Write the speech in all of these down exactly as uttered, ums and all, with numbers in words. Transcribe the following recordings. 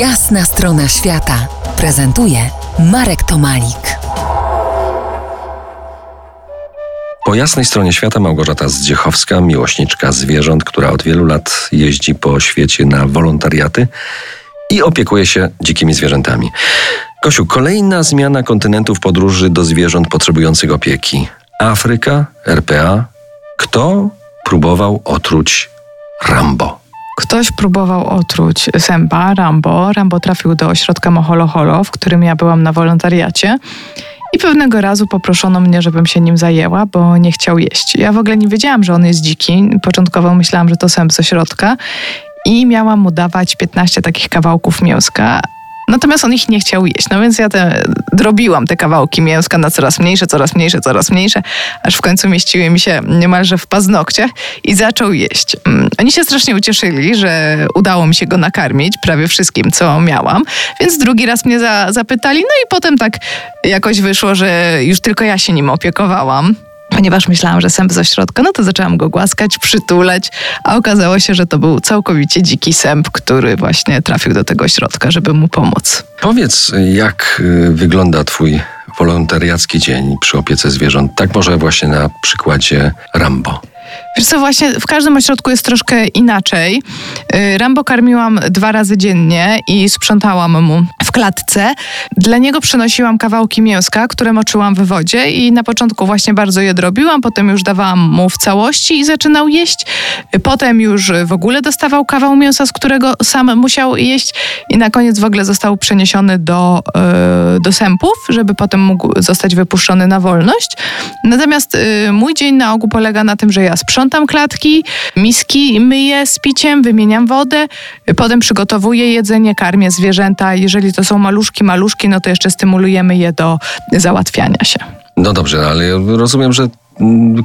Jasna Strona Świata prezentuje Marek Tomalik. Po jasnej stronie świata Małgorzata Zdziechowska, miłośniczka zwierząt, która od wielu lat jeździ po świecie na wolontariaty i opiekuje się dzikimi zwierzętami. Kosiu, kolejna zmiana kontynentów podróży do zwierząt potrzebujących opieki. Afryka, R P A. Kto próbował otruć Rambo? Ktoś próbował otruć sępa, Rambo. Rambo trafił do ośrodka Moholo-Holo, w którym ja byłam na wolontariacie. I pewnego razu poproszono mnie, żebym się nim zajęła, bo nie chciał jeść. Ja w ogóle nie wiedziałam, że on jest dziki. Początkowo myślałam, że to sęp z ośrodka. I miałam mu dawać piętnaście takich kawałków mięska. Natomiast on ich nie chciał jeść, no więc ja te, drobiłam te kawałki mięska na coraz mniejsze, coraz mniejsze, coraz mniejsze, aż w końcu mieściły mi się niemalże w paznokciach i zaczął jeść. Oni się strasznie ucieszyli, że udało mi się go nakarmić prawie wszystkim, co miałam, więc drugi raz mnie za, zapytali, no i potem tak jakoś wyszło, że już tylko ja się nim opiekowałam. Ponieważ myślałam, że sęp z ośrodka, no to zaczęłam go głaskać, przytulać, a okazało się, że to był całkowicie dziki sęp, który właśnie trafił do tego ośrodka, żeby mu pomóc. Powiedz, jak wygląda twój wolontariacki dzień przy opiece zwierząt? Tak może właśnie na przykładzie Rambo. Wiesz co, właśnie w każdym ośrodku jest troszkę inaczej. Rambo karmiłam dwa razy dziennie i sprzątałam mu w klatce. Dla niego przynosiłam kawałki mięska, które moczyłam w wodzie i na początku właśnie bardzo je drobiłam, potem już dawałam mu w całości i zaczynał jeść. Potem już w ogóle dostawał kawał mięsa, z którego sam musiał jeść i na koniec w ogóle został przeniesiony do, do sępów, żeby potem mógł zostać wypuszczony na wolność. Natomiast mój dzień na ogół polega na tym, że ja sprzątam klatki, miski myję z piciem, wymieniam wodę, potem przygotowuję jedzenie, karmię zwierzęta. Jeżeli to są maluszki, maluszki, no to jeszcze stymulujemy je do załatwiania się. No dobrze, ale rozumiem, że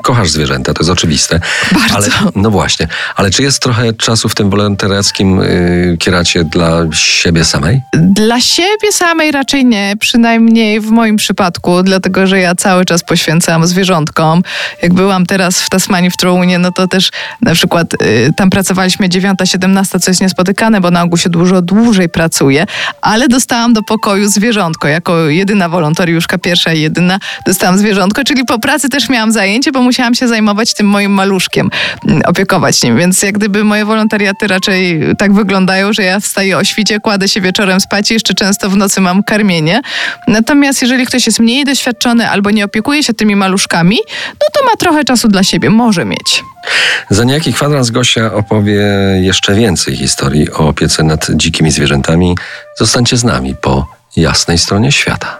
kochasz zwierzęta, to jest oczywiste. Bardzo. Ale, no właśnie, ale czy jest trochę czasu w tym wolontariackim yy, kieracie dla siebie samej? Dla siebie samej raczej nie, przynajmniej w moim przypadku, dlatego że ja cały czas poświęcam zwierzątkom. Jak byłam teraz w Tasmanii, w Trounie, no to też na przykład yy, tam pracowaliśmy dziewiąta siedemnasta, co jest niespotykane, bo na ogół się dużo dłużej pracuje, ale dostałam do pokoju zwierzątko. Jako jedyna wolontariuszka, pierwsza i jedyna, dostałam zwierzątko, czyli po pracy też miałam zajęcie, bo musiałam się zajmować tym moim maluszkiem, opiekować nim, więc jak gdyby moje wolontariaty raczej tak wyglądają, że ja wstaję o świcie, kładę się wieczorem spać i jeszcze często w nocy mam karmienie. Natomiast jeżeli ktoś jest mniej doświadczony albo nie opiekuje się tymi maluszkami, no to ma trochę czasu dla siebie, może mieć. Za niejaki kwadrans Gosia opowie jeszcze więcej historii o opiece nad dzikimi zwierzętami. Zostańcie z nami po jasnej stronie świata.